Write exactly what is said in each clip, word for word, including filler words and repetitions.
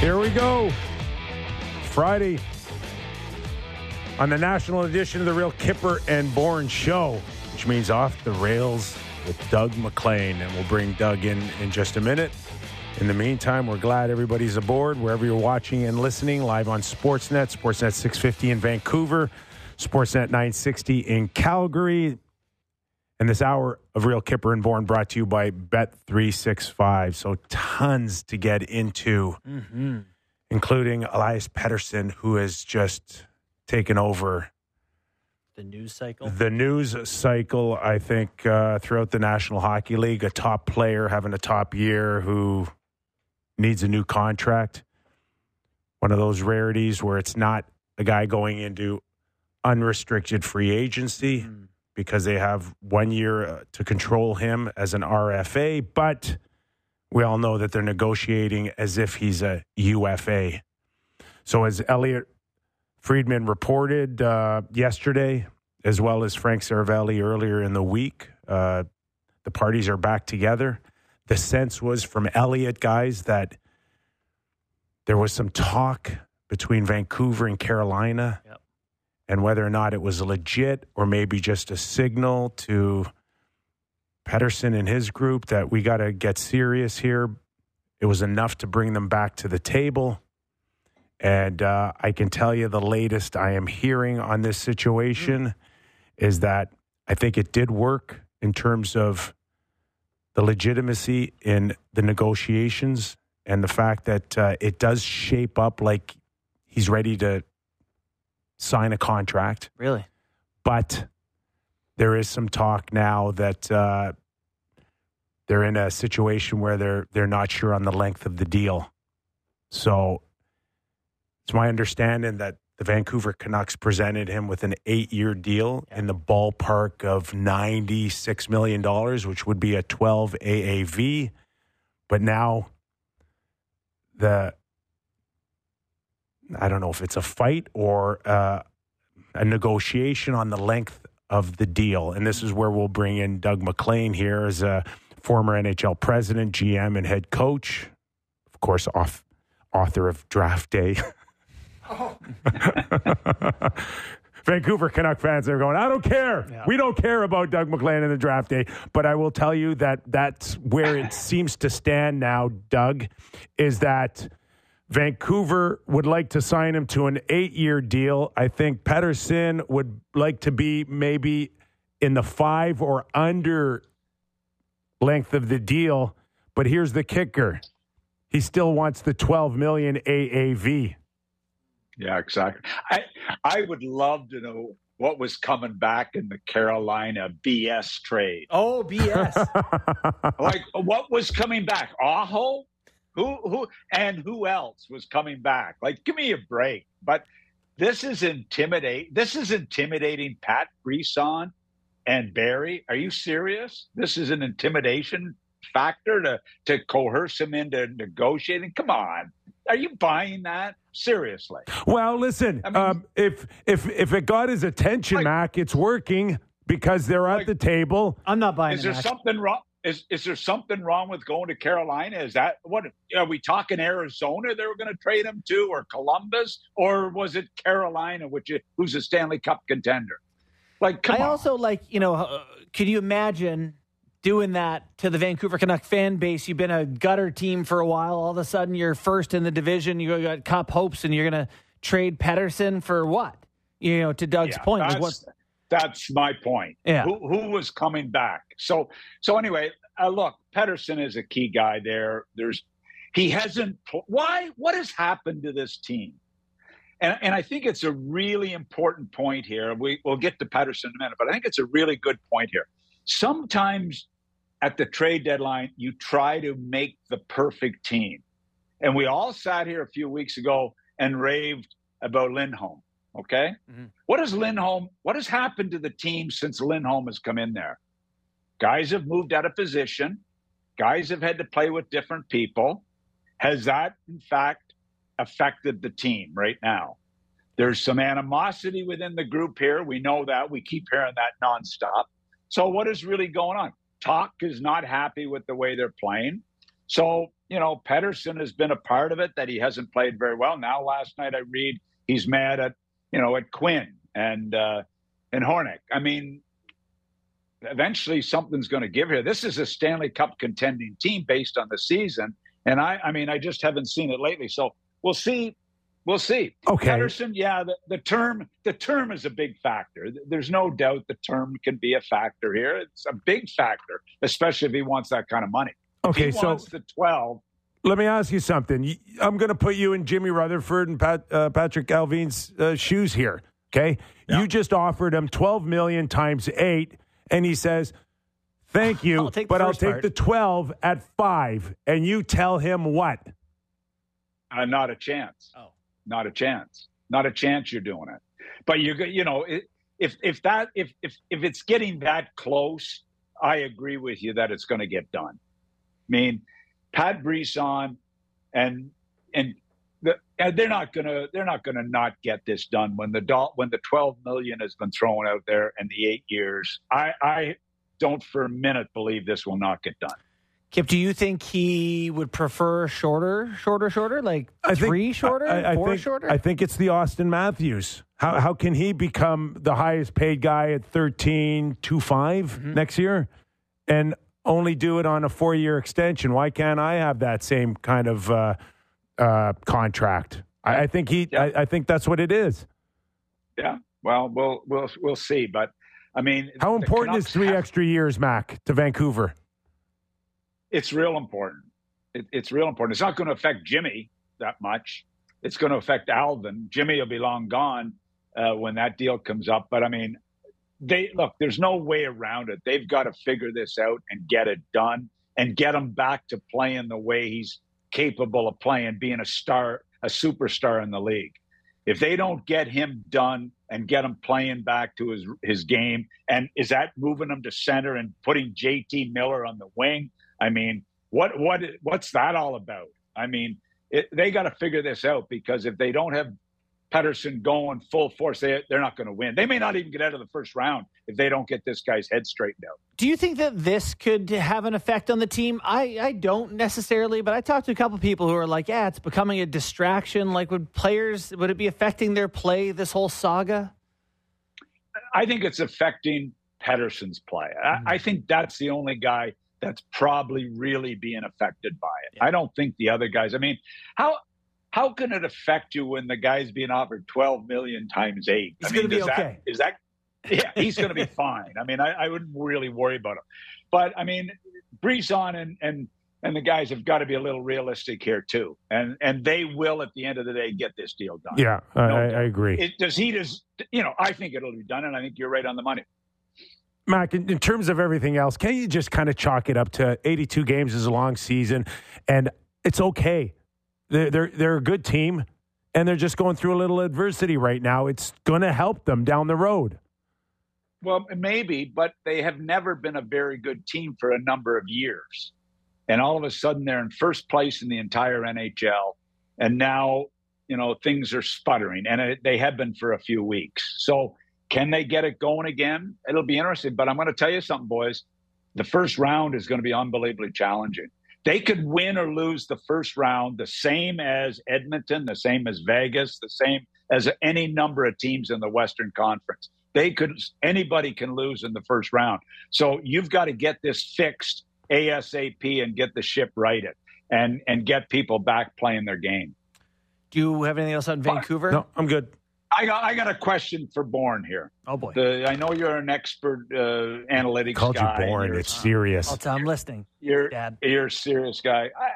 Here we go. Friday on the national edition of the Real Kipper and Bourne Show, which means Off the Rails with Doug MacLean. And we'll bring Doug in in just a minute. In the meantime, we're glad everybody's aboard, wherever you're watching and listening, live on Sportsnet, Sportsnet six fifty in Vancouver, Sportsnet nine sixty in Calgary. And this hour of Real Kipper and Bourne brought to you by Bet three sixty-five. So tons to get into, mm-hmm. including Elias Pettersson, who has just taken over the news cycle. The news cycle, I think, uh, throughout the National Hockey League, a top player having a top year who needs a new contract. One of those rarities where it's not a guy going into unrestricted free agency. Mm. Because they have one year to control him as an R F A, but we all know that they're negotiating as if he's a U F A. So as Elliot Friedman reported uh, yesterday, as well as Frank Cervelli earlier in the week, uh, the parties are back together. The sense was from Elliot, guys, that there was some talk between Vancouver and Carolina. Yep. And whether or not it was legit or maybe just a signal to Pettersson and his group that we got to get serious here. It was enough to bring them back to the table. And uh, I can tell you the latest I am hearing on this situation mm-hmm. is that I think it did work in terms of the legitimacy in the negotiations and the fact that uh, it does shape up like he's ready to sign a contract. Really? But there is some talk now that uh, they're in a situation where they're they're not sure on the length of the deal. So it's my understanding that the Vancouver Canucks presented him with an eight-year deal yeah. in the ballpark of ninety-six million dollars, which would be a twelve A A V. But now the... I don't know if it's a fight or uh, a negotiation on the length of the deal. And this is where we'll bring in Doug MacLean here as a former N H L president, G M, and head coach. Of course, off, author of Draft Day. oh. Vancouver Canuck fans are going, I don't care. Yeah. We don't care about Doug MacLean and the Draft Day. But I will tell you that that's where it seems to stand now, Doug, is that Vancouver would like to sign him to an eight-year deal. I think Pettersson would like to be maybe in the five or under length of the deal. But here's the kicker. He still wants the twelve million A A V. Yeah, exactly. I I would love to know what was coming back in the Carolina B S trade. Oh, B S. Like, what was coming back? Aho? Who who and who else was coming back? Like, give me a break. But this is intimidate. This is intimidating Pat Brisson and Barry. Are you serious? This is an intimidation factor to to coerce him into negotiating. Come on, are you buying that seriously? Well, listen. I mean, um, if if if it got his attention, like, Mac, it's working because they're at like, the table. I'm not buying. Is there Mac. something wrong? Is is there something wrong with going to Carolina? Is that what are we talking Arizona they were going to trade him to, or Columbus, or was it Carolina, which is, who's a Stanley Cup contender? Like, come I on. also like you know, uh, could you imagine doing that to the Vancouver Canuck fan base? You've been a gutter team for a while. All of a sudden, you're first in the division. You got cup hopes, and you're going to trade Pettersson for what? You know, to Doug's yeah, point, like what? That's my point. Yeah. Who, who was coming back? So, so anyway, uh, look, Pettersson is a key guy there. There's, he hasn't. Why? What has happened to this team? And and I think it's a really important point here. We we'll get to Pettersson in a minute, but I think it's a really good point here. Sometimes at the trade deadline, you try to make the perfect team, and we all sat here a few weeks ago and raved about Lindholm. Okay, mm-hmm. what has Lindholm? What has happened to the team since Lindholm has come in there? Guys have moved out of position. Guys have had to play with different people. Has that, in fact, affected the team right now? There's some animosity within the group here. We know that. We keep hearing that nonstop. So what is really going on? Talk is not happy with the way they're playing. So you know, Pettersson has been a part of it, that he hasn't played very well. Now, last night I read he's mad at, you know, at Quinn and uh, and Hornick. I mean, eventually something's going to give here. This is a Stanley Cup contending team based on the season. And I, I mean, I just haven't seen it lately. So we'll see. We'll see. Okay. Pettersson, yeah, the, the term the term is a big factor. There's no doubt the term can be a factor here. It's a big factor, especially if he wants that kind of money. Okay, if he so wants the twelve. Let me ask you something. I'm going to put you in Jimmy Rutherford and Pat, uh, Patrick Alvine's uh, shoes here. Okay, yeah. You just offered him twelve million times eight, and he says, "Thank you, I'll but I'll take part. the twelve at five." And you tell him what? Uh, not a chance. Oh. Not a chance. Not a chance you're doing it. But you you know, if if that if if if it's getting that close, I agree with you that it's going to get done. I mean, Pat Brisson and and, the, and they're not going to they're not going to not get this done when the do, when the twelve million has been thrown out there and the eight years. I I don't for a minute believe this will not get done. Kip, do you think he would prefer shorter, shorter, shorter, like I three think, shorter, I, I four think, shorter? I think it's the Austin Matthews. How how can he become the highest paid guy at thirteen two five mm-hmm. next year, and only do it on a four year extension? Why can't I have that same kind of uh, uh, contract? I, I think he. Yeah. I, I think that's what it is. Yeah. Well, we'll we'll we'll see. But I mean, how important is three have- extra years, Mac, to Vancouver? It's real important. It, it's real important. It's not going to affect Jimmy that much. It's going to affect Alvin. Jimmy will be long gone uh, when that deal comes up. But, I mean, they look, there's no way around it. They've got to figure this out and get it done and get him back to playing the way he's capable of playing, being a star, a superstar in the league. If they don't get him done and get him playing back to his his game, and is that moving him to center and putting J T Miller on the wing? I mean, what what what's that all about? I mean, it, they got to figure this out, because if they don't have Pettersson going full force, they, they're not going to win. They may not even get out of the first round if they don't get this guy's head straightened out. Do you think that this could have an effect on the team? I, I don't necessarily, but I talked to a couple of people who are like, yeah, it's becoming a distraction. Like, would players, would it be affecting their play, this whole saga? I think it's affecting Pettersson's play. Mm-hmm. I, I think that's the only guy that's probably really being affected by it. Yeah. I don't think the other guys. I mean, how how can it affect you when the guy's being offered twelve million times eight? He's I mean, gonna be okay. That, is that? Yeah, he's going to be fine. I mean, I, I wouldn't really worry about him. But I mean, Brisson and and and the guys have got to be a little realistic here too, and and they will at the end of the day get this deal done. Yeah, no, I, I agree. It, does he just? You know, I think it'll be done, and I think you're right on the money. Mac, in terms of everything else, can you just kind of chalk it up to eighty-two games is a long season, and it's okay. They're, they're, they're a good team, and they're just going through a little adversity right now. It's going to help them down the road. Well, maybe, but they have never been a very good team for a number of years. And all of a sudden, they're in first place in the entire N H L, and now, you know, things are sputtering, and it, they have been for a few weeks. So, can they get it going again? It'll be interesting, but I'm going to tell you something, boys. The first round is going to be unbelievably challenging. They could win or lose the first round the same as Edmonton, the same as Vegas, the same as any number of teams in the Western Conference. They could, anybody can lose in the first round. So you've got to get this fixed ASAP and get the ship righted and, and get people back playing their game. Do you have anything else on Vancouver? No, I'm good. I got I got a question for Bourne here. Oh, boy. The, I know you're an expert uh, analytics Called guy. Called you Bourne. It's uh, serious. I'll I'm listening. You're, Dad. You're a serious guy. I,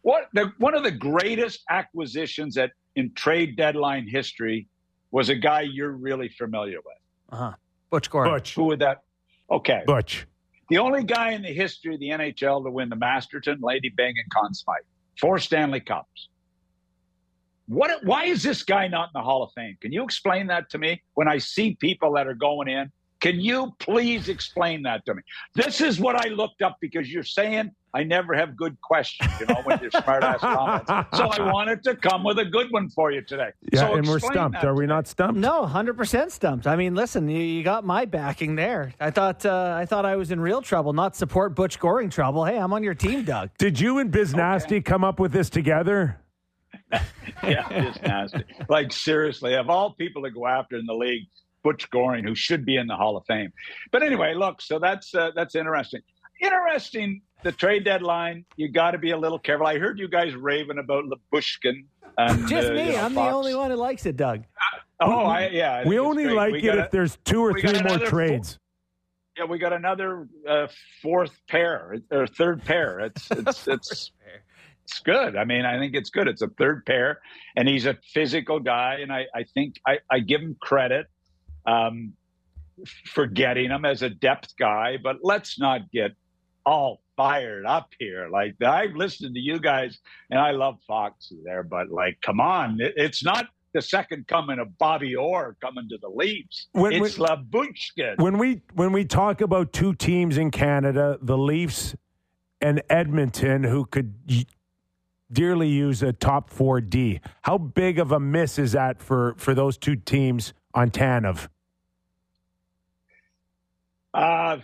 what the, One of the greatest acquisitions that in trade deadline history was a guy you're really familiar with. Uh-huh. Butch Goring. Butch. Who would that? Okay. Butch. The only guy in the history of the N H L to win the Masterton, Lady Byng, and Conn Smythe. Four Stanley Cups. What? Why is this guy not in the Hall of Fame? Can you explain that to me? When I see people that are going in Can you please explain that to me? This is what I looked up because you're saying I never have good questions, you know, with your smart-ass comments. So I wanted to come with a good one for you today. Yeah, so and we're stumped. Are we not stumped? No, one hundred percent stumped. I mean, listen, you, you got my backing there. I thought uh, I thought I was in real trouble, not support Butch Goring trouble. Hey, I'm on your team, Doug. Did you and Biz okay. Nasty come up with this together? Yeah, Biz Nasty. Like, seriously, of all people to go after in the league, Butch Goring, who should be in the Hall of Fame. But anyway, look, so that's uh, that's interesting. Interesting, the trade deadline, you got to be a little careful. I heard you guys raving about Lyubushkin. And, Just uh, me. You know, I'm Fox. the only one who likes it, Doug. Uh, oh, I, yeah. We only great. like we it gotta, if there's two or three more trades. Four. Yeah, we got another uh, fourth pair, or third pair. It's it's it's it's good. I mean, I think it's good. It's a third pair, and he's a physical guy, and I, I think I, I give him credit. Um, for getting him as a depth guy, but let's not get all fired up here. Like, I've listened to you guys, and I love Fox there, but like, come on, it, it's not the second coming of Bobby Orr coming to the Leafs. When, it's when, Lyubushkin. When we when we talk about two teams in Canada, the Leafs and Edmonton, who could dearly use a top four D, how big of a miss is that for for those two teams on Tanev? Uh,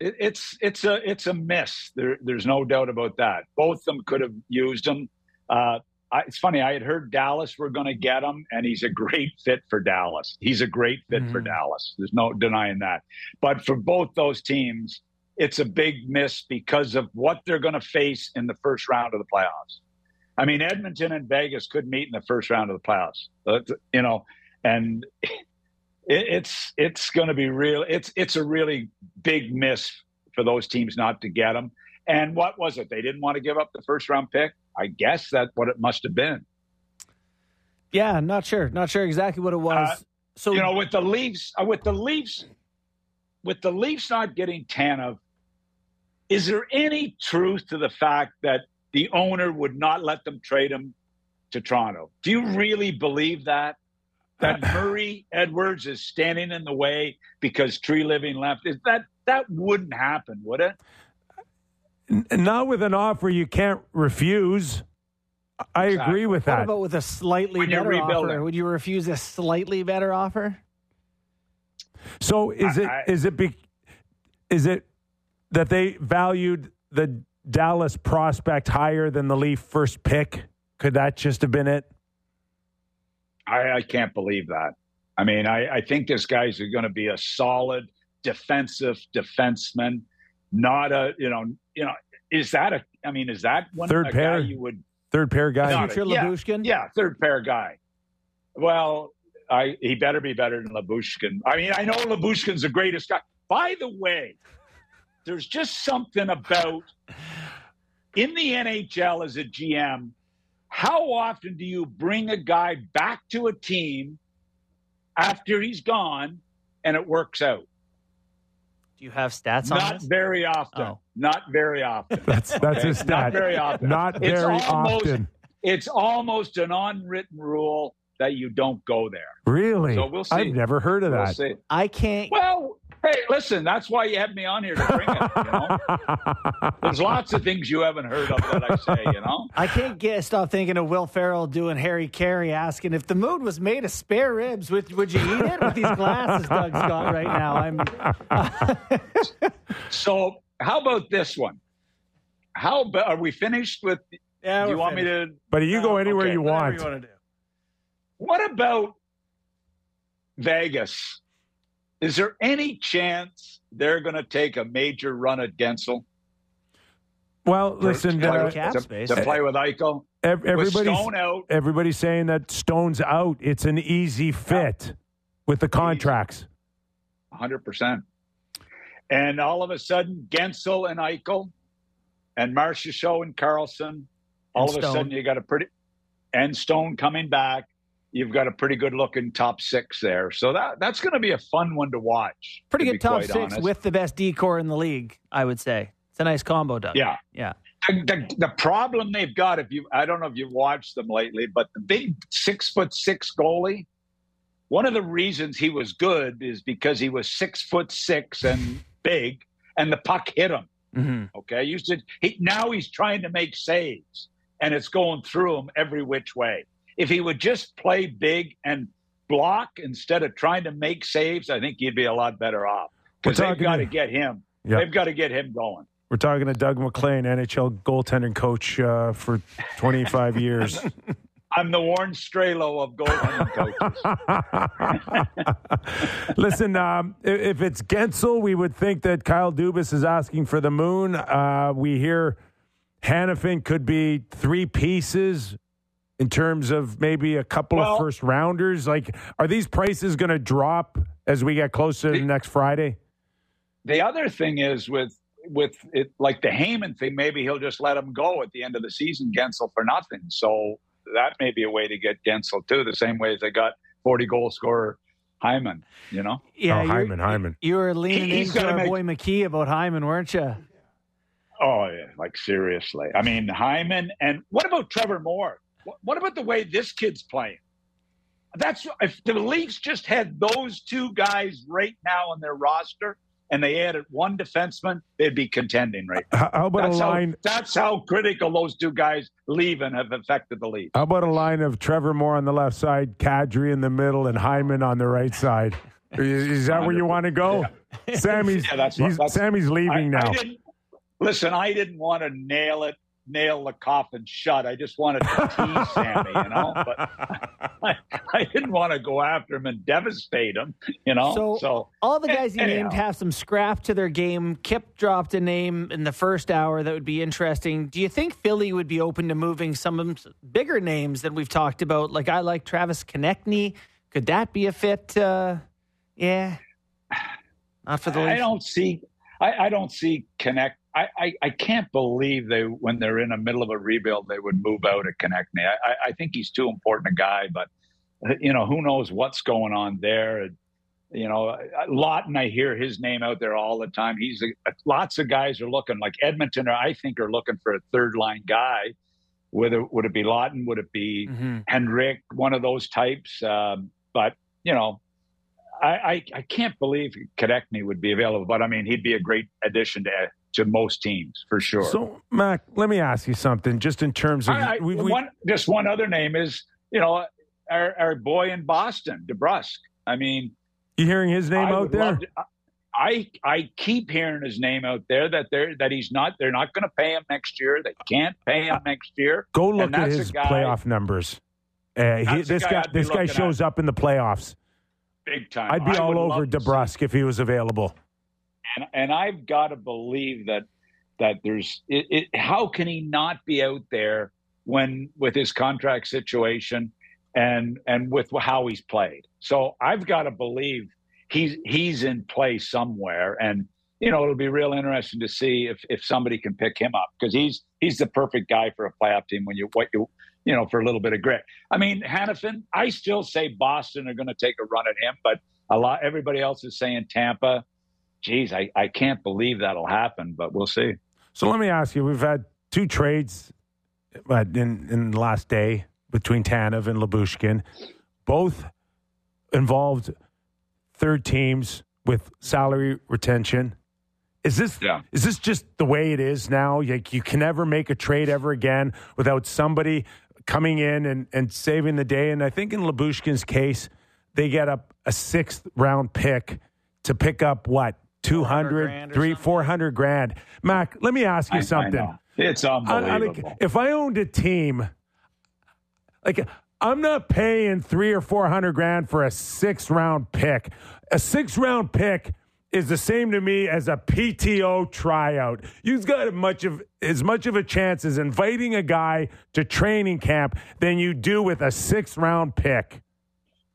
it, it's it's a it's a miss. There, there's no doubt about that. Both of them could have used him. Uh, I, it's funny. I had heard Dallas were going to get him, and he's a great fit for Dallas. He's a great fit mm. for Dallas. There's no denying that. But for both those teams, it's a big miss because of what they're going to face in the first round of the playoffs. I mean, Edmonton and Vegas could meet in the first round of the playoffs. But, you know, and. It's it's going to be real. It's it's a really big miss for those teams not to get them. And what was it? They didn't want to give up the first round pick. I guess that's what it must have been. Yeah, not sure. Not sure exactly what it was. Uh, so you know, with the Leafs, with the Leafs, with the Leafs not getting Tanev, is there any truth to the fact that the owner would not let them trade him to Toronto? Do you really believe that? That Murray Edwards is standing in the way because Tree Living left. Is that that wouldn't happen, would it? Not with an offer you can't refuse. I exactly. agree with that. What about with a slightly when better offer? Would you refuse a slightly better offer? So is I, it I, is it be, is it that they valued the Dallas prospect higher than the Leaf first pick? Could that just have been it? I, I can't believe that. I mean, I, I think this guy's going to be a solid defensive defenseman, not a, you know, you know, is that a, I mean, is that one third a pair guy you would third pair guy? Future Lyubushkin? Yeah, yeah, third pair guy. Well, I he better be better than Lyubushkin. I mean, I know Lyubushkin's the greatest guy. By the way, there's just something about in the N H L as a G M. How often do you bring a guy back to a team after he's gone and it works out? Do you have stats on Not this? very often. Oh. Not very often. That's that's okay? a stat. Not very often. Not very it's almost, often. It's almost an unwritten rule that you don't go there. Really? So we'll see. I've never heard of that. We'll I can't. Well, hey, listen, that's why you have me on here to bring it, you know? There's lots of things you haven't heard of that I say, you know? I can't get stop thinking of Will Ferrell doing Harry Carey asking, if the moon was made of spare ribs, would, would you eat it with these glasses Doug's got right now? I'm. Uh... So how about this one? How about, are we finished with, yeah, do you want finished. me to? But you go anywhere okay, you want. You want to do. What about Vegas? Is there any chance they're going to take a major run at Guentzel? Well, to listen, play uh, with, cap to, space. to play with Eichel, everybody's, with Stone out. Everybody's saying that Stone's out. It's an easy fit yeah. with the contracts. one hundred percent. And all of a sudden, Guentzel and Eichel and Marchand and Carlson, all and of Stone. a sudden you got a pretty – and Stone coming back. You've got a pretty good-looking top six there. So that that's going to be a fun one to watch. Pretty to good top six honest. with the best D-core in the league, I would say. It's a nice combo, Doug. Yeah. yeah. The, the, the problem they've got, if you I don't know if you've watched them lately, but the big six-foot-six goalie One of the reasons he was good is because he was six foot six and big, and the puck hit him. Mm-hmm. Okay, used to, he, now he's trying to make saves, and it's going through him every which way. If he would just play big and block instead of trying to make saves, I think he'd be a lot better off. Because they've got to get him. Yep. They've got to get him going. We're talking to Doug MacLean, N H L goaltending coach uh, for twenty-five years. I'm the Warren Strelo of goaltending coaches. Listen, um, if it's Guentzel, we would think that Kyle Dubas is asking for the moon. Uh, we hear Hanifin could be three pieces in terms of maybe a couple well, of first rounders. Like, are these prices going to drop as we get closer the, to next Friday? The other thing is with with it, like the Hyman thing, maybe he'll just let him go at the end of the season, Guentzel, for nothing. So that may be a way to get Guentzel too, the same way as they got forty goal scorer Hyman, you know? Yeah, oh, Hyman, Hyman. You were leaning he, into our make... boy McKee about Hyman, weren't you? Oh, yeah, like seriously. I mean, Hyman, and what about Trevor Moore? What about the way this kid's playing? That's if the Leafs just had those two guys right now on their roster, and they added one defenseman, they'd be contending right now. How about that's a line? How, that's how critical those two guys leaving have affected the league. How about a line of Trevor Moore on the left side, Kadri in the middle, and Hyman on the right side? Is, is that where you want to go? Yeah. Sammy's yeah, that's, he's, that's, Sammy's leaving I, now. I didn't, listen, I didn't want to nail it, nail the coffin shut. I just wanted to tease Sammy, you know. But I, I didn't want to go after him and devastate him, you know. So, so all the guys and, he named have some scrap to their game. Kip dropped a name in the first hour that would be interesting. Do you think Philly would be open to moving some of them bigger names that we've talked about? Like I like Travis Konechny. Could that be a fit? Uh, yeah, not for the. I, I don't see. I, I don't see Konechny. I, I, I can't believe they when they're in the middle of a rebuild, they would move out of Konechny. I, I think he's too important a guy, but, you know, who knows what's going on there. And, you know, Lawton, I hear his name out there all the time. He's a, lots of guys are looking like Edmonton, or I think, are looking for a third-line guy. Whether would it be Lawton? Would it be mm-hmm. Henrik? One of those types. Um, but, you know. I, I can't believe Konechny would be available, but I mean, he'd be a great addition to to most teams for sure. So, Mac, let me ask you something. Just in terms of I, I, we, we, one, just one other name is you know our our boy in Boston, DeBrusk. I mean, you hearing his name I out there? To, I I keep hearing his name out there that they're that he's not they're not going to pay him next year. They can't pay him next year. Go look at his guy, playoff numbers. Uh, he, this guy, guy this guy shows at. up in the playoffs. Big time. I'd be I all over DeBrusk if he was available. And, and I've got to believe that that there's it, it, how can he not be out there when with his contract situation and and with how he's played? So I've got to believe he's he's in play somewhere. And you know it'll be real interesting to see if, if somebody can pick him up because he's he's the perfect guy for a playoff team when you what you. You know, for a little bit of grit. I mean, Hanifin, I still say Boston are going to take a run at him, but a lot everybody else is saying Tampa. Geez, I, I can't believe that'll happen, but we'll see. So let me ask you, we've had two trades but in, in the last day between Tanev and Lyubushkin. Both involved third teams with salary retention. Is this yeah. is this just the way it is now? Like you can never make a trade ever again without somebody coming in and, and saving the day. And I think in Lyubushkin's case, they get up a sixth round pick to pick up what? two hundred, three hundred, four hundred grand. Mac, let me ask you I, something. I it's unbelievable. I, I, if I owned a team, like I'm not paying three or four hundred grand for a sixth round pick. A sixth round pick is the same to me as a P T O tryout. You've got much of, as much of a chance as inviting a guy to training camp than you do with a sixth-round pick.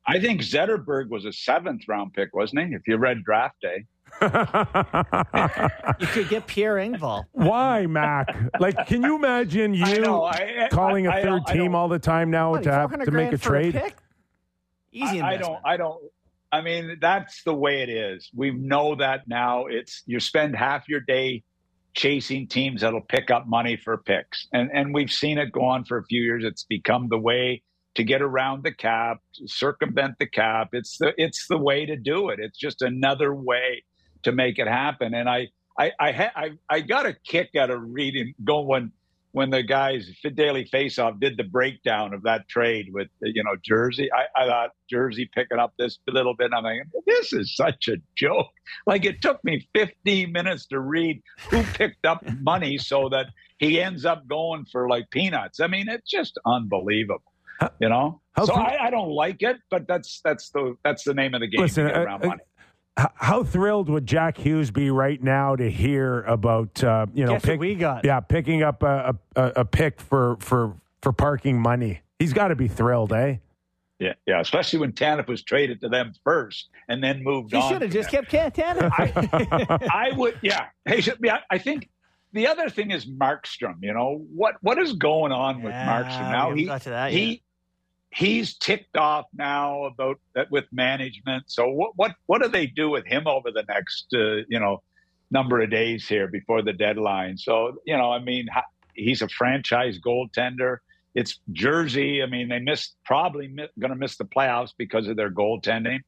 I think Zetterberg was a seventh-round pick, wasn't he? If you read Draft Day. You could get Pierre Engvall. Why, Mac? Like, can you imagine you I know, I, I, calling a I, third I team all the time now what, to have to make a trade? A Easy I, I don't. I don't. I mean, that's the way it is. We know that now. It's you spend half your day chasing teams that'll pick up money for picks. And and we've seen it go on for a few years. It's become the way to get around the cap, circumvent the cap. It's the it's the way to do it. It's just another way to make it happen. And I I I ha- I, I got a kick out of reading going when the guys Daily Faceoff did the breakdown of that trade with you know Jersey. I, I thought Jersey picking up this little bit. And I'm like, this is such a joke. Like it took me fifteen minutes to read who picked up money so that he ends up going for like peanuts. I mean, it's just unbelievable. You know, how so thr- I, I don't like it, but that's that's the that's the name of the game. Listen, uh, around money. Uh, how thrilled would Jack Hughes be right now to hear about uh, you know pick, we got yeah picking up a, a a pick for for for parking money? He's got to be thrilled, eh? Yeah, yeah, especially when Tanev was traded to them first and then moved he on. He should have just them. kept Tanev. I, I would, yeah. Hey, yeah, I think. The other thing is Markstrom. You know what? What is going on with yeah, Markstrom now? He got to that, he yeah. he's ticked off now about that with management. So what what what do they do with him over the next uh, you know number of days here before the deadline? So you know, I mean, he's a franchise goaltender. It's Jersey. I mean, they missed probably miss, going to miss the playoffs because of their goaltending.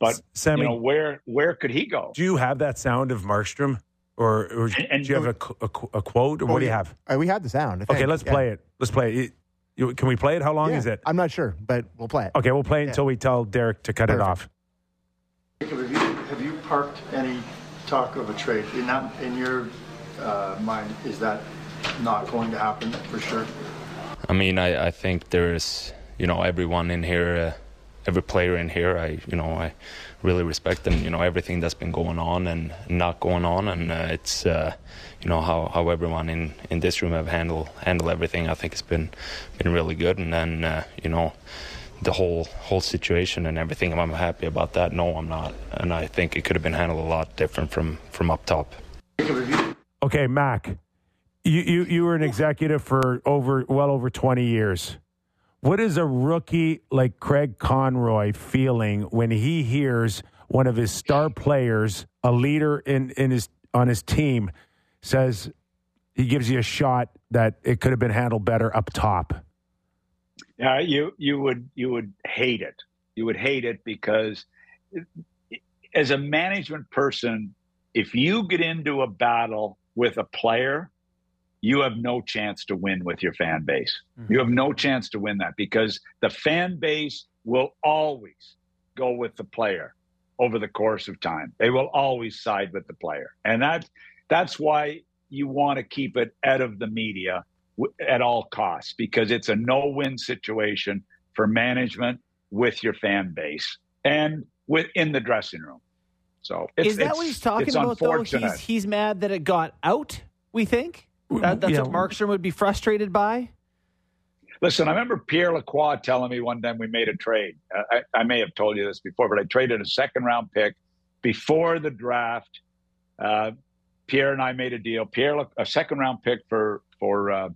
But Sammy, you know, where where could he go? Do you have that sound of Markstrom? Or, or and, and do you have a, a, a quote, or oh, what do you have? We had the sound. Okay, let's yeah. play it. Let's play it. You, can we play it? How long yeah, is it? I'm not sure, but we'll play it. Okay, we'll play it yeah. until we tell Derek to cut Perfect. it off. Have you, have you parked any talk of a trade? In, that, in your uh, mind, is that not going to happen for sure? I mean, I, I think there is, you know, everyone in here, uh, every player in here, I, you know, I... really respect and you know everything that's been going on and not going on, and uh, it's uh, you know how, how everyone in, in this room have handled handle everything. I think it's been been really good, and then uh, you know the whole whole situation and everything. I'm happy about that. No, I'm not, and I think it could have been handled a lot different from, from up top. Okay, Mac, you, you you were an executive for over well over twenty years. What is a rookie like Craig Conroy feeling when he hears one of his star players, a leader in, in his on his team, says he gives you a shot that it could have been handled better up top? Yeah, uh, you you would you would hate it. You would hate it because as a management person, if you get into a battle with a player, you have no chance to win with your fan base. Mm-hmm. You have no chance to win that because the fan base will always go with the player over the course of time. They will always side with the player. And that, that's why you want to keep it out of the media w- at all costs, because it's a no-win situation for management with your fan base and within the dressing room. So it's, Is that it's, what he's talking about, though? He's, he's mad that it got out, we think? That, that's yeah. what Markstrom would be frustrated by? Listen, I remember Pierre Lacroix telling me one time we made a trade. I, I may have told you this before, but I traded a second-round pick before the draft. Uh, Pierre and I made a deal. Pierre, a second-round pick for for uh,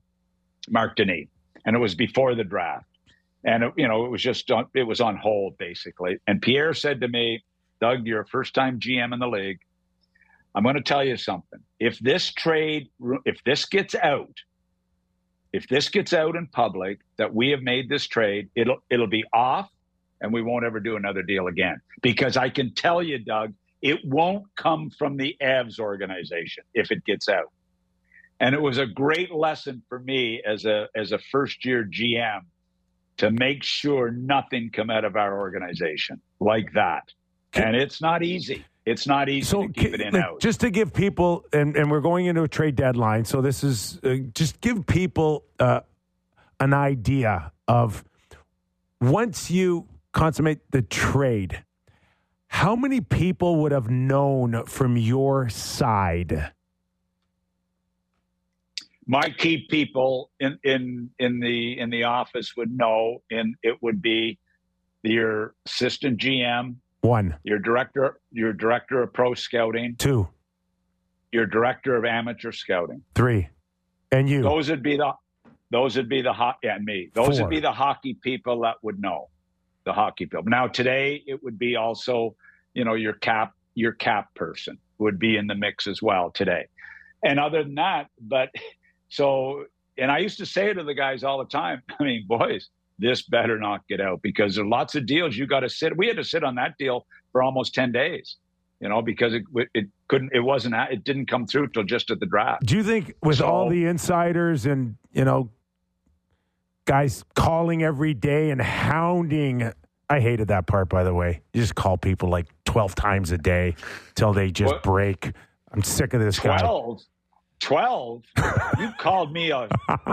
Mark Denis, and it was before the draft. And it, you know, it was just on, it was on hold basically. And Pierre said to me, "Doug, you're a first-time G M in the league. I'm going to tell you something. If this trade, if this gets out, if this gets out in public that we have made this trade, it'll it'll be off, and we won't ever do another deal again. Because I can tell you, Doug, it won't come from the Avs organization if it gets out." And it was a great lesson for me as a as a first year G M to make sure nothing come out of our organization like that. And it's not easy. It's not easy so, to keep it in like, out. Just to give people, and, and we're going into a trade deadline, so this is, uh, just give people uh, an idea of once you consummate the trade, how many people would have known from your side? My key people in, in, in, the, in the office would know, and it would be your assistant G M, One. Your director, your director of pro scouting. Two. Your director of amateur scouting. Three. And you. Those would be the, those would be the ho- yeah, me. Those Four. would be the hockey people that would know, the hockey people. Now today it would be also, you know, your cap, your cap person would be in the mix as well today. And other than that, but so, and I used to say to the guys all the time, I mean, boys, this better not get out, because there are lots of deals you got to sit. We had to sit on that deal for almost ten days, you know, because it it couldn't, it wasn't, it didn't come through till just at the draft. Do you think with so, all the insiders and, you know, guys calling every day and hounding, I hated that part, by the way. You just call people like twelve times a day till they just what? break. I'm sick of this twelve? Guy. twelve You called me a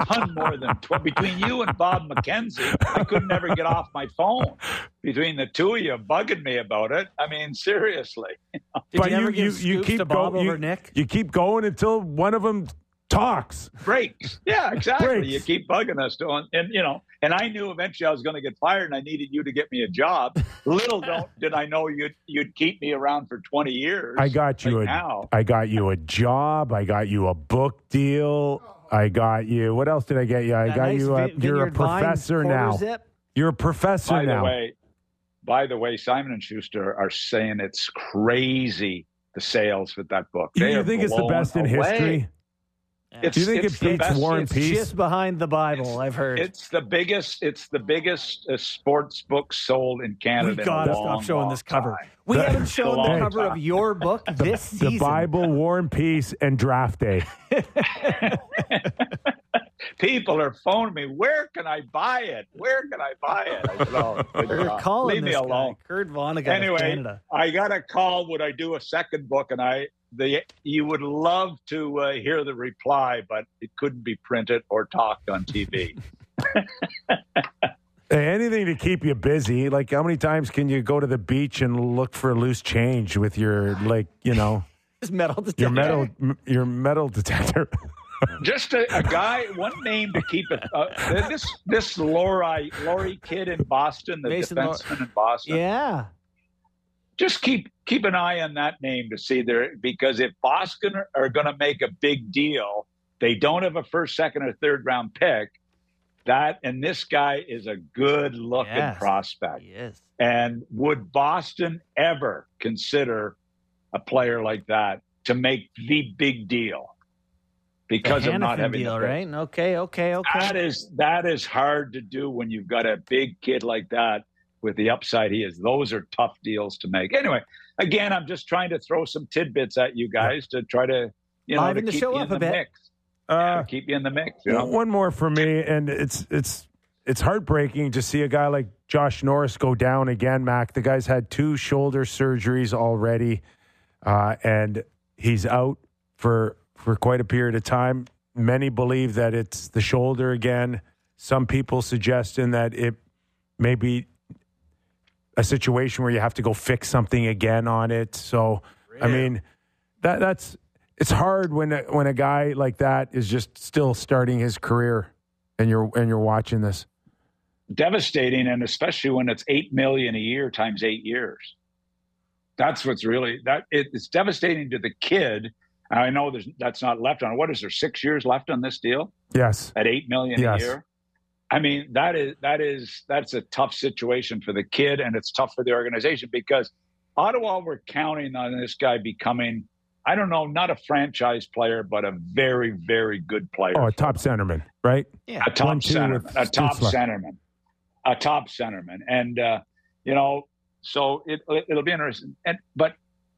ton more than twelve. Between you and Bob McKenzie, I could never get off my phone. Between the two of you bugging me about it, I mean, seriously. Did but you, ever you, give you keep to Bob going, over you, Nick? You keep going until one of them talks. Breaks. Yeah, exactly. Breaks. You keep bugging us, doing, and you know. And I knew eventually I was going to get fired, and I needed you to get me a job. Little don't, did I know you'd you'd keep me around for twenty years. I got you like a, now. I got you a job. I got you a book deal. I got you. What else did I get you? I that got nice you. A, you're a professor now. Zip. You're a professor by now. By the way, by the way, Simon and Schuster are saying it's crazy the sales with that book. They you think it's the best in away. history? Yeah. Do you think it beats War and Peace? It's just behind the Bible, I've heard. It's the biggest. It's the biggest uh, sports book sold in Canada. We've got to stop showing this cover. Time. We the, haven't shown the, the cover time. of your book the, this season. The Bible, War and Peace, and Draft Day. People are phoning me. Where can I buy it? Where can I buy it? I said, oh, You're calling Leave this me guy. alone, Kurt Vonnegut. Anyway, of Canada. I got a call. Would I do a second book? And I. The, you would love to uh, hear the reply, but it couldn't be printed or talked on T V. Anything to keep you busy. Like, how many times can you go to the beach and look for loose change with your, like, you know, metal detector. your metal your metal detector? Just a, a guy, one name to keep it. Uh, this this Laurie Laurie kid in Boston, the Mason defenseman Lor- in Boston. Yeah. Just keep keep an eye on that name to see there, because if Boston are, are going to make a big deal, they don't have a first, second, or third round pick. That and this guy is a good looking yes, prospect. Yes. And would Boston ever consider a player like that to make the big deal? Because the of Hanifin not having deal, right? Okay, okay, okay. That is that is hard to do when you've got a big kid like that. With the upside he is, those are tough deals to make. Anyway, again, I'm just trying to throw some tidbits at you guys to try to, you know, to keep you in the mix. Uh, keep you in the mix. You know? One more for me, and it's it's it's heartbreaking to see a guy like Josh Norris go down again. Mac, the guy's had two shoulder surgeries already, uh, and he's out for for quite a period of time. Many believe that it's the shoulder again. Some people suggesting that it may be a situation where you have to go fix something again on it. So, really? I mean, that that's it's hard when a, when a guy like that is just still starting his career, and you're and you're watching this. Devastating, and especially when it's eight million a year times eight years. That's what's really that it, it's devastating to the kid. And I know there's that's not left on. What is there? Six years left on this deal? Yes, at eight million yes. a year. I mean, that is, that is, that's a tough situation for the kid, and it's tough for the organization, because Ottawa were counting on this guy becoming, I don't know, not a franchise player, but a very, very good player. Oh, a top centerman, right? Yeah. A top One, two, centerman, a top centerman, a top centerman. And, uh, you know, so it, it'll be interesting. And, but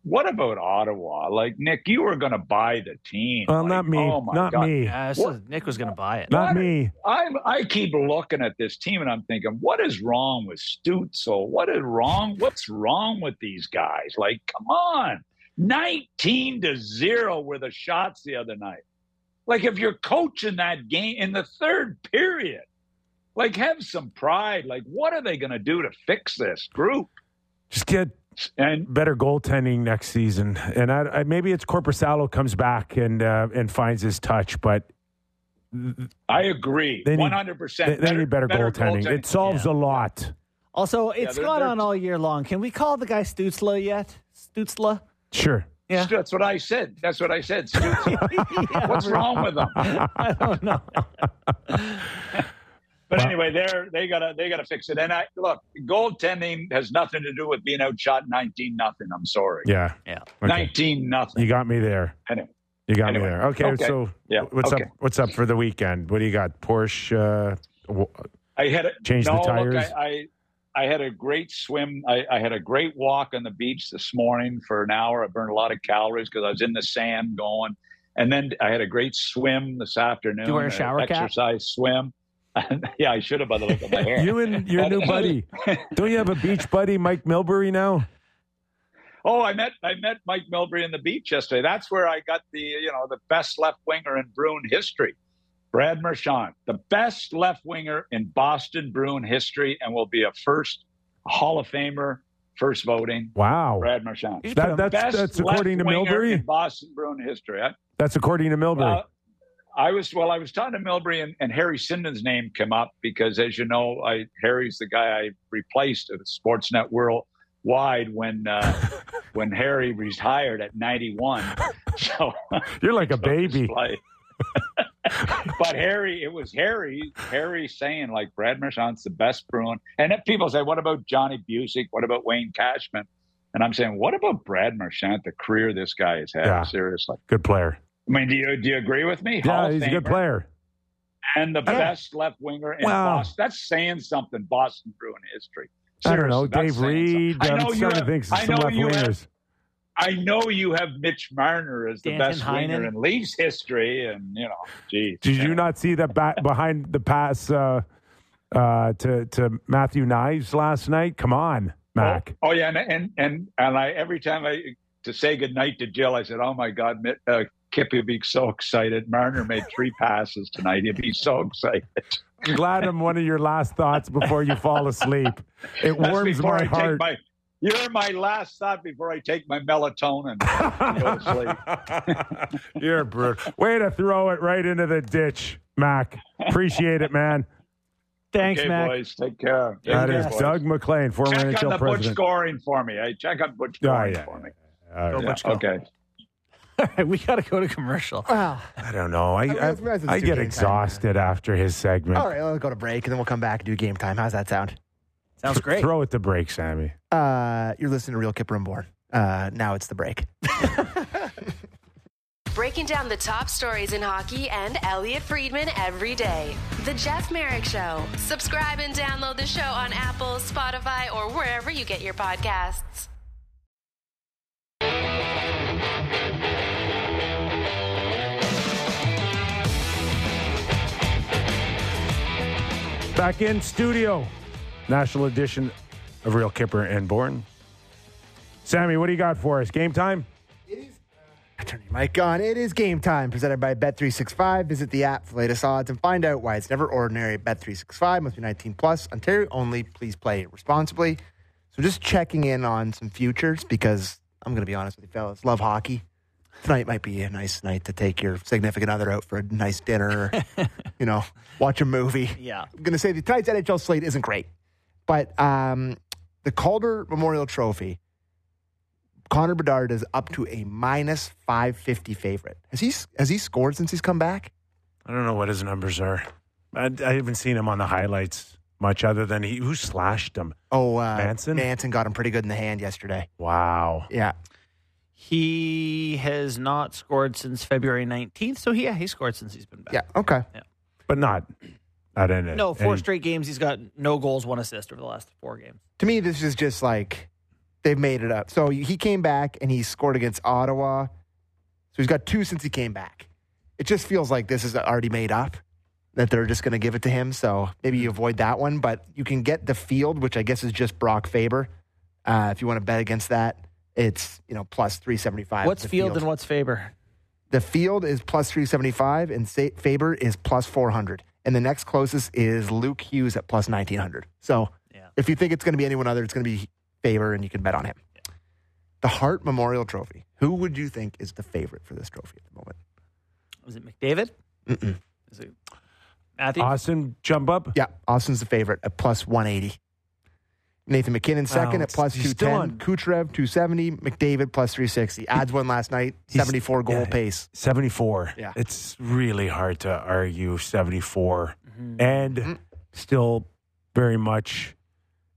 what about Ottawa? Like, Nick, you were going to buy the team. Well, like, not me. Oh my not God. me. Yeah, Nick was going to buy it. Not what me. I, I keep looking at this team, and I'm thinking, what is wrong with Stützle? What is wrong? What's wrong with these guys? Like, come on. nineteen to zero were the shots the other night. Like, if you're coaching that game in the third period, like, have some pride. Like, what are they going to do to fix this group? Just get and better goaltending next season, and I, I, maybe it's Korpisalo comes back and uh, and finds his touch. But I agree, one hundred percent. They need better, better goaltending. goaltending. It solves yeah. a lot. Also, it's yeah, they're, gone they're, on all year long. Can we call the guy Stützle yet? Stützle? Sure. Yeah, that's what I said. That's what I said. yeah, What's wrong with them? I don't know. But anyway, they're, they gotta they gotta fix it. And I look, goaltending has nothing to do with being outshot nineteen nothing. I'm sorry. Yeah, yeah, okay. nineteen nothing. You got me there. Anyway, you got anyway. me there. Okay, okay. so yeah. what's okay. up? What's up for the weekend? What do you got? Porsche. Uh, I had a, change no, the tires. Look, I, I I had a great swim. I, I had a great walk on the beach this morning for an hour. I burned a lot of calories because I was in the sand going, and then I had a great swim this afternoon. Do you wear a shower an cap? Exercise swim. Yeah, I should have, by the look of my hair. You and your new buddy. Don't you have a beach buddy, Mike Milbury, now? Oh, I met I met Mike Milbury in the beach yesterday. That's where I got the you know the best left winger in Bruin history, Brad Marchand, the best left winger in Boston Bruin history, and will be a first Hall of Famer, first voting. Wow, Brad Marchand. That, that's best that's according to Milbury in Boston Bruin history. Huh? That's according to Milbury. Uh, I was well. I was talking to Milbury, and, and Harry Sinden's name came up because, as you know, I, Harry's the guy I replaced at Sportsnet World. Wide when uh, when Harry was hired at ninety-one, so you're like a so baby. Like, but Harry, it was Harry. Harry saying like Brad Marchand's the best Bruin, and if people say, "What about Johnny Busick? What about Wayne Cashman?" and I'm saying, "What about Brad Marchand? The career this guy has had, yeah. seriously, good player." I mean, do you do you agree with me? Yeah, Hall he's a good player, and the best left winger in wow. Boston. That's saying something. Boston Bruin history. Seriously, I don't know, Dave Reed. I know, you have, I, know you have, I know you have Mitch Marner as the Dan best winger in Leafs history, and you know, geez. Did yeah. you not see that back behind the pass uh, uh, to to Matthew Knives last night? Come on, Mac. Oh, oh yeah, and, and and and I every time I to say goodnight to Jill, I said, "Oh my God, Mitt, uh, Kippy would be so excited. Marner made three passes tonight. He'd be so excited." I'm glad I'm one of your last thoughts before you fall asleep. It That's warms my I heart. My, you're my last thought before I take my melatonin. Go to sleep. You're a brute. Way to throw it right into the ditch, Mac. Appreciate it, man. Thanks, okay, Mac. Boys, take care. Take that care, is boys. Doug MacLean, former N H L president. Check on the Butch Goring for me. Hey, check on Butch Goring oh, yeah. for me. All right. Go, Butch, go. Okay. We got to go to commercial. Wow. I don't know. I I, I, I get exhausted time. after his segment. All right, let's go to break, and then we'll come back and do game time. How's that sound? Sounds Th- great. Throw it to break, Sammy. Uh, you're listening to Real Kipper and Born. Uh, now it's the break. Breaking down the top stories in hockey and Elliot Friedman every day. The Jeff Merrick Show. Subscribe and download the show on Apple, Spotify, or wherever you get your podcasts. Back in studio, national edition of Real Kipper and Born. Sammy, what do you got for us? Game time? It is. Uh, turn your mic on. It is game time, presented by Bet three sixty-five. Visit the app for latest odds and find out why it's never ordinary at Bet three sixty-five. Must be nineteen plus. Ontario only. Please play responsibly. So just checking in on some futures because I'm going to be honest with you, fellas. Love hockey. Tonight might be a nice night to take your significant other out for a nice dinner, or, you know, watch a movie. Yeah. I'm going to say the tonight's N H L slate isn't great, but um, the Calder Memorial Trophy, Connor Bedard is up to a minus five fifty favorite. Has he has he scored since he's come back? I don't know what his numbers are. I, I haven't seen him on the highlights much other than he who slashed him. Oh, uh, Manson? Manson got him pretty good in the hand yesterday. Wow. Yeah. He has not scored since February nineteenth, so yeah, he scored since he's been back. Yeah, okay. Yeah. But not, not in it. No, four any... straight games, he's got no goals, one assist over the last four games. To me, this is just like they've made it up. So he came back, and he scored against Ottawa. So he's got two since he came back. It just feels like this is already made up, that they're just going to give it to him. So maybe you avoid that one, but you can get the field, which I guess is just Brock Faber, uh, if you want to bet against that. It's, you know, plus three seventy-five. What's field, field and what's Faber? The field is plus three seventy-five and Faber is plus four hundred. And the next closest is Luke Hughes at plus nineteen hundred. So yeah. if you think it's going to be anyone other, it's going to be Faber and you can bet on him. Yeah. The Hart Memorial Trophy. Who would you think is the favorite for this trophy at the moment? Was it McDavid? Mm-mm. Is it Matthews? Austin jump up? Yeah, Austin's the favorite at plus one eighty. Nathan McKinnon second wow, at plus two ten. Kucherev two seventy. McDavid plus three sixty. Adds one last night. seventy-four goal yeah, pace. seventy-four. Yeah. It's really hard to argue seventy-four. Mm-hmm. And mm-hmm. still very much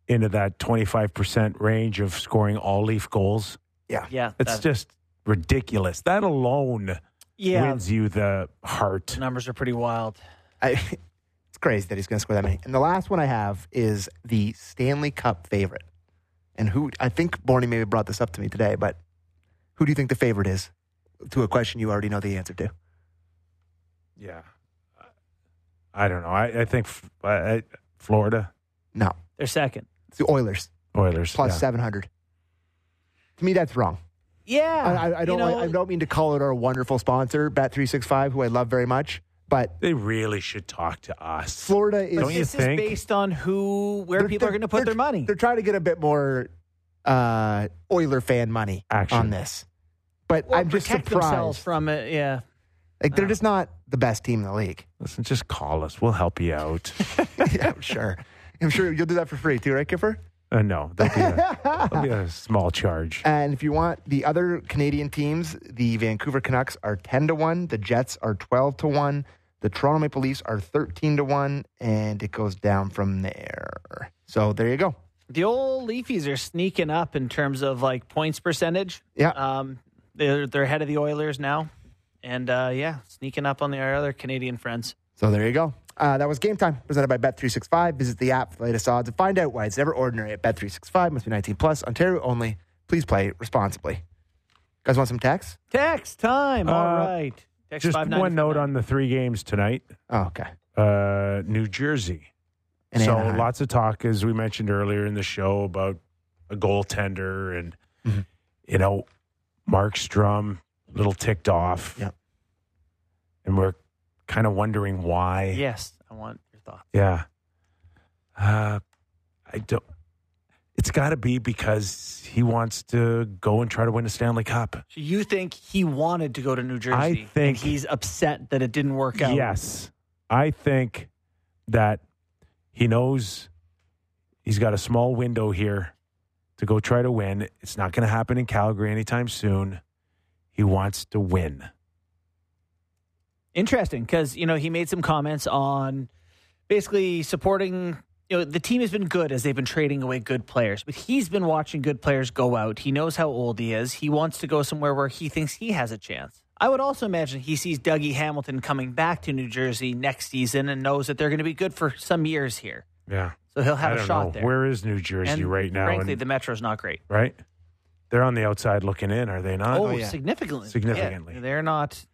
into that twenty-five percent range of scoring all Leaf goals. Yeah. yeah it's just ridiculous. That alone yeah. wins you the heart. The numbers are pretty wild. I, It's crazy that he's going to score that many. And the last one I have is the Stanley Cup favorite. And who, I think Borny maybe brought this up to me today, but who do you think the favorite is to a question you already know the answer to? Yeah. I don't know. I, I think f- I, Florida. No. They're second. It's the Oilers. Oilers. Plus yeah. seven hundred. To me, that's wrong. Yeah. I, I, I don't you know, like, I don't mean to call it our wonderful sponsor, Bet three sixty-five, who I love very much. But they really should talk to us. Florida is. Don't you this think? Is based on who, where people are going to put their money. They're trying to get a bit more uh, Oiler fan money Action. on this. But well, I'm just surprised. Protect themselves from it, yeah. Like, they're oh. just not the best team in the league. Listen, just call us. We'll help you out. Yeah, I'm sure. I'm sure you'll do that for free too, right, Kiffer? Uh, no, that'll be, a, that'll be a small charge. And if you want the other Canadian teams, the Vancouver Canucks are ten to one. The Jets are twelve to one. The Toronto Maple Leafs are thirteen to one. And it goes down from there. So there you go. The old Leafies are sneaking up in terms of like points percentage. Yeah. Um, they're, they're ahead of the Oilers now. And uh, yeah, sneaking up on the, our other Canadian friends. So there you go. Uh, that was Game Time, presented by Bet three sixty-five. Visit the app for the latest odds and find out why it's never ordinary at Bet three sixty-five. Must be nineteen plus, Ontario only. Please play responsibly. You guys want some text? Text time. Uh, All right. Text just one note on the three games tonight. Oh, okay. Uh, New Jersey. And so Anaheim. Lots of talk, as we mentioned earlier in the show, about a goaltender and, mm-hmm. you know, Markstrom, a little ticked off. Yep. And we're kind of wondering why. Yes, I want your thoughts. Yeah. Uh, I don't. It's got to be because he wants to go and try to win a Stanley Cup. So you think he wanted to go to New Jersey? I think. And he's upset that it didn't work out. Yes. I think that he knows he's got a small window here to go try to win. It's not going to happen in Calgary anytime soon. He wants to win. Interesting, because, you know, he made some comments on basically supporting, you know, the team has been good as they've been trading away good players. But he's been watching good players go out. He knows how old he is. He wants to go somewhere where he thinks he has a chance. I would also imagine he sees Dougie Hamilton coming back to New Jersey next season and knows that they're going to be good for some years here. Yeah. So he'll have I a don't shot know. there. Where is New Jersey and right now? Frankly, and, the Metro's not great. Right? They're on the outside looking in, are they not? Oh, oh yeah. significantly. Significantly. Yeah, they're not...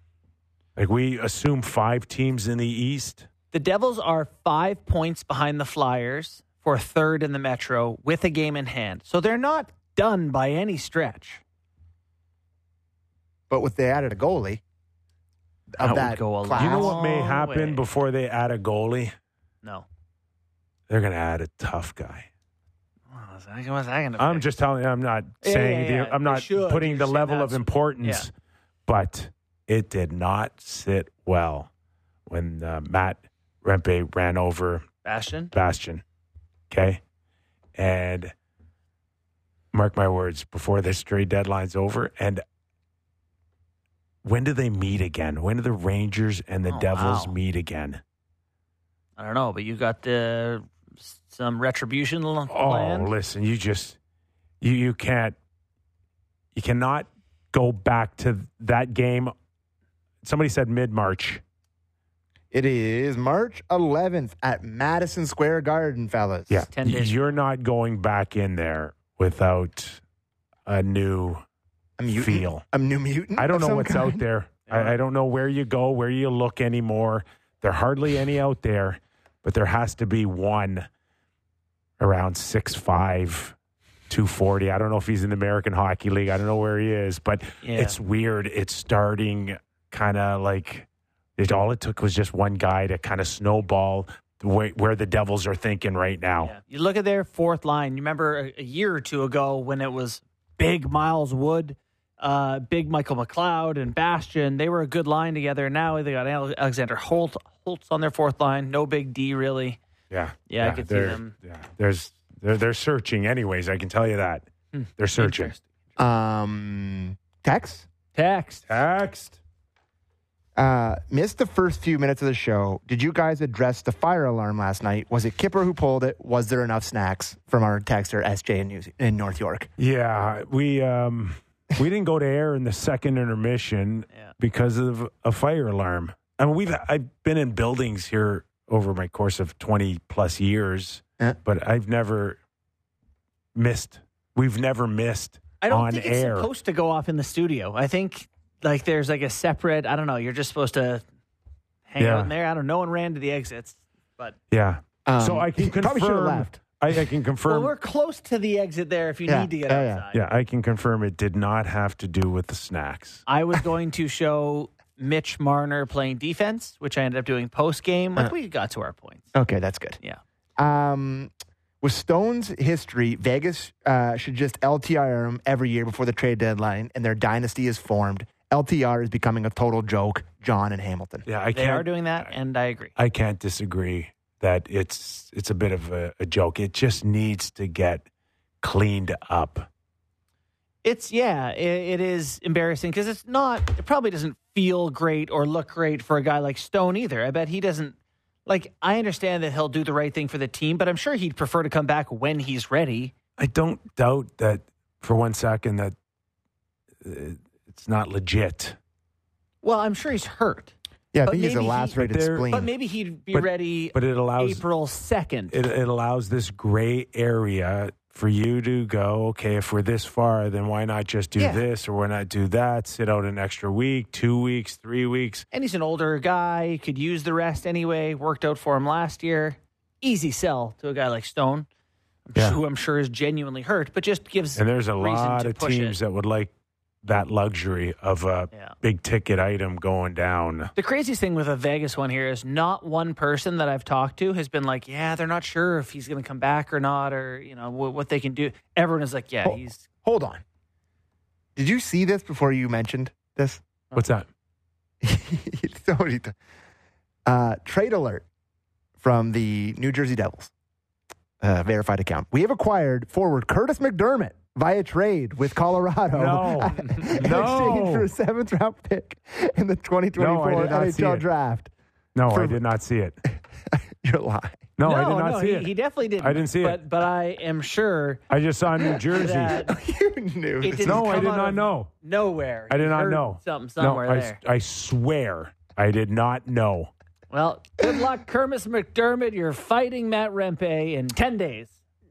Like, we assume five teams in the East. The Devils are five points behind the Flyers for third in the Metro with a game in hand. So they're not done by any stretch. But with they added a goalie, of that, that would go a class. You know what may happen way. before they add a goalie? No. They're going to add a tough guy. What I, what I I'm just telling you, I'm not saying, yeah, yeah, yeah. The, I'm not putting the level of importance, yeah. but... It did not sit well when uh, Matt Rempe ran over Bastion. Bastion, okay? And mark my words, before this trade deadline's over, and when do they meet again? When do the Rangers and the oh, Devils wow. meet again? I don't know, but you got the, some retribution oh, planned? Oh, listen, you just, you, you can't, you cannot go back to that game. Somebody said mid-March. It is March eleventh at Madison Square Garden, fellas. Yeah, you're not going back in there without a new a mutant? feel. A new mutant? I don't know what's kind. out there. Yeah. I, I don't know where you go, where you look anymore. There are hardly any out there, but there has to be one around six five. two forty. I don't know if he's in the American Hockey League. I don't know where he is, but yeah. it's weird. It's starting kind of like it, all it took was just one guy to kind of snowball the way, where the Devils are thinking right now. Yeah. You look at their fourth line. You remember a, a year or two ago when it was big Miles Wood, uh, big Michael McLeod, and Bastion. They were a good line together. Now they got Alexander Holt, Holtz on their fourth line. No big D, really. Yeah. Yeah, yeah I could see them. Yeah. There's... They're, they're searching anyways, I can tell you that. Hmm. They're searching. Um, text? Text. Text. Uh, missed the first few minutes of the show. Did you guys address the fire alarm last night? Was it Kipper who pulled it? Was there enough snacks from our texter, S J in, New- in North York? Yeah, we um, we didn't go to air in the second intermission yeah. because of a fire alarm. I mean, we've I've been in buildings here over my course of twenty plus years, yeah. but I've never missed. We've never missed I don't on think it's air. Supposed to go off in the studio. I think like there's like a separate, I don't know, you're just supposed to hang yeah. out in there. I don't know. No one ran to the exits, but yeah. Um, so I can confirm. Probably should have left. I, I can confirm. Well, we're close to the exit there if you yeah. need to get oh, outside. Yeah. yeah, I can confirm it did not have to do with the snacks. I was going to show Mitch Marner playing defense, which I ended up doing post-game. Like, uh, we got to our points. Okay, that's good. Yeah. Um, with Stone's history, Vegas uh, should just L T R him every year before the trade deadline, and their dynasty is formed. L T R is becoming a total joke, John and Hamilton. Yeah, I They can't, are doing that, and I agree. I can't disagree. That it's it's a bit of a, a joke. It just needs to get cleaned up. It's, yeah, it, it is embarrassing because it's not, it probably doesn't feel great or look great for a guy like Stone either. I bet he doesn't, like, I understand that he'll do the right thing for the team, but I'm sure he'd prefer to come back when he's ready. I don't doubt that for one second that it's not legit. Well, I'm sure he's hurt. Yeah, but I think he's a lacerated he, spleen. But maybe he'd be but, ready but it allows, April second. It, it allows this gray area for you to go, okay, if we're this far, then why not just do yeah. this or why not do that? Sit out an extra week, two weeks, three weeks. And he's an older guy, could use the rest anyway. Worked out for him last year. Easy sell to a guy like Stone, yeah. who I'm sure is genuinely hurt, but just gives and there's a lot of teams it. that would like that luxury of a yeah. big ticket item going down. The craziest thing with a Vegas one here is not one person that I've talked to has been like, yeah, they're not sure if he's going to come back or not, or, you know, w- what they can do. Everyone is like, yeah, hold, he's. Hold on. Did you see this before you mentioned this? What's that? uh, trade alert from the New Jersey Devils. Uh, verified account. We have acquired forward Curtis McDermott via trade with Colorado no. in no. exchange for a seventh-round pick in the twenty twenty-four no, N H L draft. No, for... I did not see it. You're lying. No, no, I did not no, see he, it. He definitely didn't. I didn't see but, it. But I am sure... I just saw New Jersey. You knew this. No, I did not know. Nowhere. I did not know. Something somewhere no, I, there. I swear I did not know. Well, good luck, Curtis McDermott. You're fighting Matt Rempe in ten days.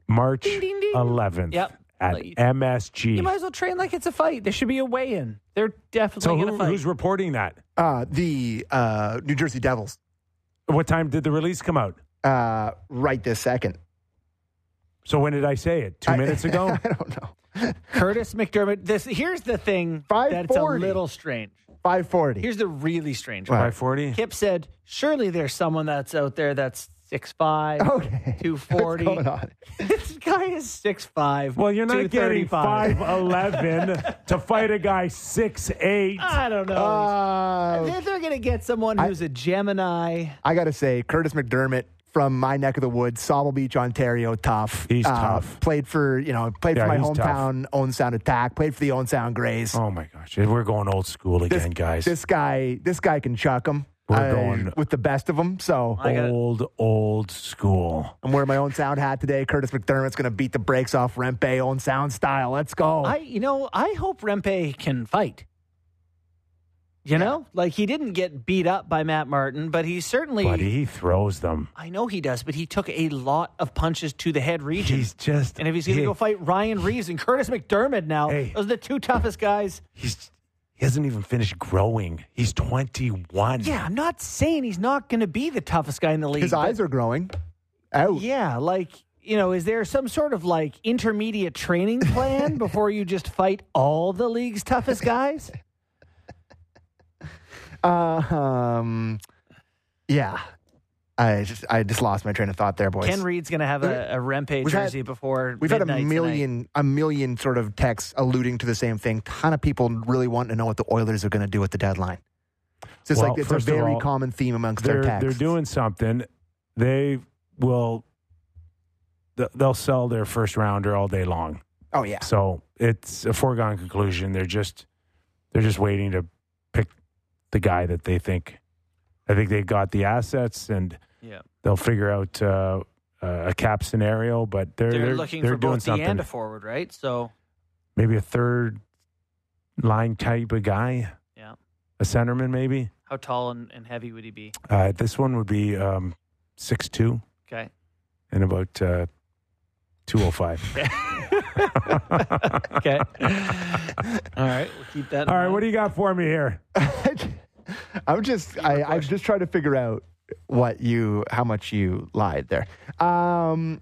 March ding, ding, ding. eleventh. Yep. At like, M S G. You might as well train like it's a fight. There should be a weigh-in. They're definitely so who, going to fight. Who's reporting that? Uh, the uh, New Jersey Devils. What time did the release come out? Uh, right this second. So when did I say it? Two I, minutes ago? I don't know. Curtis McDermott. This Here's the thing that's a little strange. five forty. Here's the really strange part. five forty? Kip said, surely there's someone that's out there that's six five, okay. two forty. What's going on? This guy is six five. Well, you're not getting five eleven to fight a guy six eight. I don't know. Uh, they're they're going to get someone who's I, a Gemini. I got to say, Curtis McDermott from my neck of the woods, Sauble Beach, Ontario, tough. He's uh, tough. Played for, you know, played yeah, for my hometown tough. Own Sound Attack, played for the Own Sound Grays. Oh, my gosh. We're going old school again, this, guys. This guy, this guy can chuck him. We're going I, with the best of them, so old, old school. I'm wearing my Own Sound hat today. Curtis McDermott's going to beat the brakes off Rempe, Own Sound style. Let's go. I, you know, I hope Rempe can fight. You yeah. know, like he didn't get beat up by Matt Martin, but he certainly. But he throws them. I know he does, but he took a lot of punches to the head region. He's just, and if he's going to go fight Ryan Reeves and Curtis McDermott now, hey, those are the two toughest guys. He's. He hasn't even finished growing. He's twenty-one. Yeah, I'm not saying he's not going to be the toughest guy in the league. His eyes are growing out. Yeah, like, you know, is there some sort of, like, intermediate training plan before you just fight all the league's toughest guys? Uh, um, yeah. I just I just lost my train of thought there, boys. Ken Reed's going to have a, a Rempe jersey had, before We've had a million, a million sort of texts alluding to the same thing. Ton of people really want to know what the Oilers are going to do at the deadline. It's just well, like it's a very all, common theme amongst their texts. They're doing something. They will. They'll sell their first rounder all day long. Oh yeah. So it's a foregone conclusion. They're just they're just waiting to pick the guy that they think. I think they got the assets, and yeah. they'll figure out uh, uh, a cap scenario. But they're, they're, they're looking they're for doing both something. The and a forward, right? So maybe a third line type of guy. Yeah, a centerman maybe. How tall and, and heavy would he be? Uh, this one would be um, six two. Okay. And about uh, two oh five. Okay. All right. We'll keep that in All right. mind. What do you got for me here? I'm just, I, I'm just trying to figure out what you, how much you lied there. Um,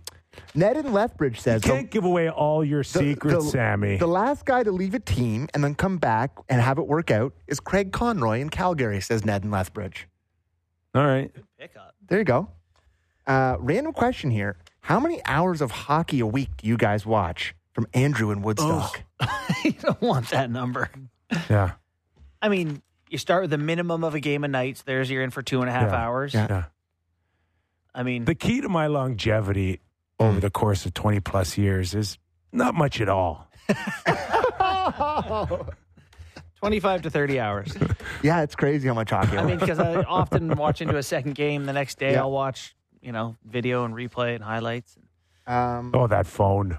Ned in Lethbridge says... You can't give away all your secrets, the, the, Sammy. The last guy to leave a team and then come back and have it work out is Craig Conroy in Calgary, says Ned in Lethbridge. All right. Good pickup. There you go. Uh, random question here. How many hours of hockey a week do you guys watch? From Andrew in Woodstock. You don't want that number. Yeah. I mean, you start with a minimum of a game a night. So there's you're in for two and a half yeah. hours. Yeah. yeah. I mean... The key to my longevity... over the course of twenty-plus years is not much at all. twenty-five to thirty hours. Yeah, it's crazy how much hockey I mean, because I often watch into a second game. The next day, yeah. I'll watch, you know, video and replay and highlights. Um, oh, that phone.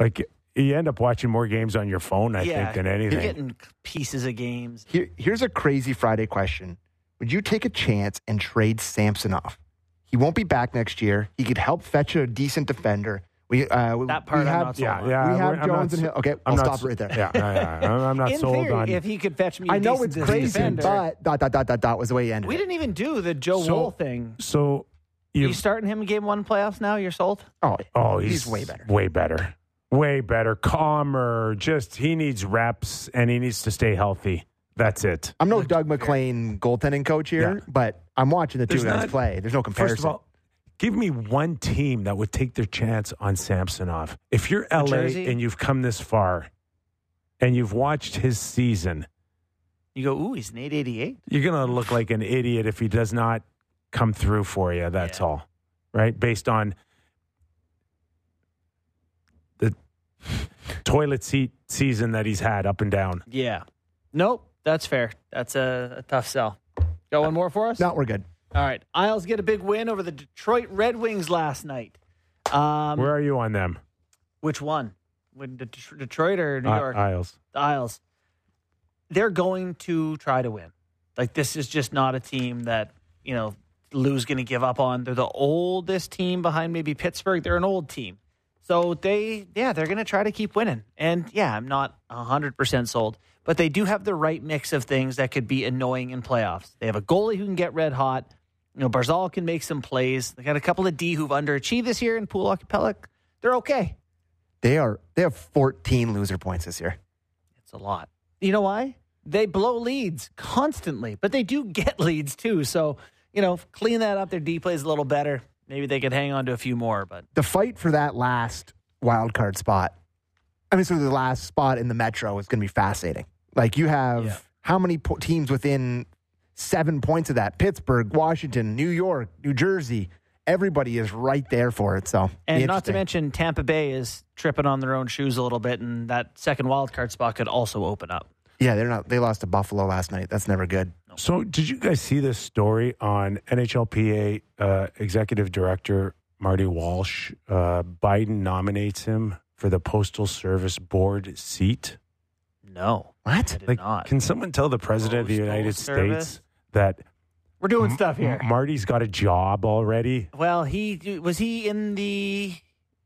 Like, you end up watching more games on your phone, I yeah, think, than anything. You're getting pieces of games. Here, here's a crazy Friday question. Would you take a chance and trade Samsonov? He won't be back next year. He could help fetch a decent defender. We uh, that part we have, I'm not sold yeah, on. Yeah, we have Jones and Hill. Okay, I'm I'll stop so, right there. Yeah, yeah, yeah. I'm, I'm not in sold theory, on. If he could fetch me, a I know decent it's crazy, defender, but dot dot dot dot dot was the way he ended. We it. didn't even do the Joe so, Woll thing. So you starting him in Game One playoffs now? You're sold. Oh, oh, he's, he's way better. Way better. Way better. Calmer. Just he needs reps and he needs to stay healthy. That's it. I'm no Doug MacLean goaltending coach here, yeah. but I'm watching the two guys play. There's no comparison. First of all, give me one team that would take their chance on Samsonov. If you're L A and you've come this far and you've watched his season. You go, ooh, he's an eight eighty-eight. You're going to look like an idiot if he does not come through for you. That's yeah. all. Right? Based on the toilet seat season that he's had up and down. Yeah. Nope. That's fair. That's a, a tough sell. Got one more for us? No, we're good. All right. Isles get a big win over the Detroit Red Wings last night. Um, Where are you on them? Which one? When De- Detroit or New uh, York? Isles. Isles. They're going to try to win. Like, this is just not a team that, you know, Lou's going to give up on. They're the oldest team behind maybe Pittsburgh. They're an old team. So they, yeah, they're going to try to keep winning. And, yeah, I'm not one hundred percent sold. But they do have the right mix of things that could be annoying in playoffs. They have a goalie who can get red hot. You know, Barzal can make some plays. They got a couple of D who've underachieved this year in Pulak and Pellick. They're okay. They are. They have fourteen loser points this year. It's a lot. You know why? They blow leads constantly, but they do get leads too. So, you know, clean that up. Their D plays a little better. Maybe they could hang on to a few more. But the fight for that last wild card spot, I mean, so the last spot in the Metro is going to be fascinating. Like, you have yeah. how many po- teams within seven points of that? Pittsburgh, Washington, New York, New Jersey. Everybody is right there for it. So, and not to mention, Tampa Bay is tripping on their own shoes a little bit, and that second wild card spot could also open up. Yeah, they're not. They lost to Buffalo last night. That's never good. Nope. So, did you guys see this story on N H L P A uh, Executive Director Marty Walsh? Uh, Biden nominates him for the Postal Service Board seat. No. What? Like, not. Can someone tell the President Postal of the United Service? States that... We're doing M- stuff here. Marty's got a job already. Well, he... Was he in the...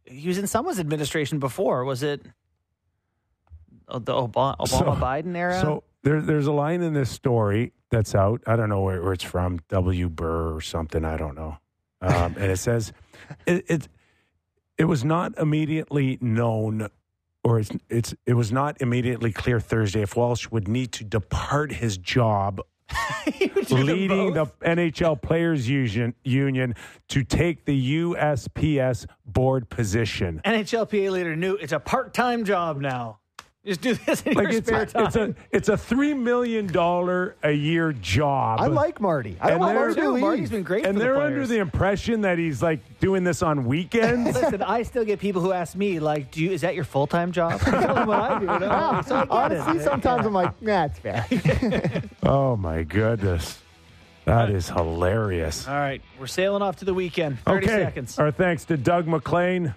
He was in someone's administration before. Was it the Obama, Obama so, Biden era? So there, there's a line in this story that's out. I don't know where, where it's from. W. Burr or something. I don't know. Um, and it says... it, it, it was not immediately known... or it's, it's it was not immediately clear Thursday if Walsh would need to depart his job leading the N H L Players Union, Union to take the U S P S board position. N H L P A leader knew it's a part-time job now. Just do this in like your spare time. It's a, it's a three million dollars a year job. I like Marty. I and like Marty too. Marty's been great and for the players. And they're under the impression that he's like doing this on weekends. Listen, I still get people who ask me, like, "Do you, is that your full-time job?" I tell them what I do. No, yeah. so I Honestly, it. sometimes yeah. I'm like, nah, it's fair. Oh, my goodness. That is hilarious. All right. We're sailing off to the weekend. thirty okay. seconds. Our thanks to Doug MacLean.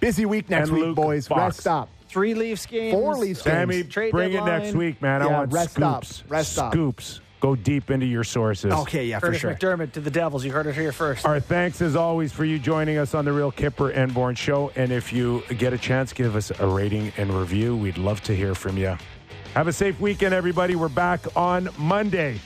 Busy week next and week, Luke boys. Fox. Rest up. Three Leafs games. Four Leafs games. Sammy, trade bring deadline. It next week, man. Yeah, I want rest scoops. Up. Rest scoops. Up. Go deep into your sources. Okay, yeah, Curtis for sure. McDermott to the Devils. You heard it here first. Our thanks, as always, for you joining us on the Real Kipper and Born Show. And if you get a chance, give us a rating and review. We'd love to hear from you. Have a safe weekend, everybody. We're back on Monday.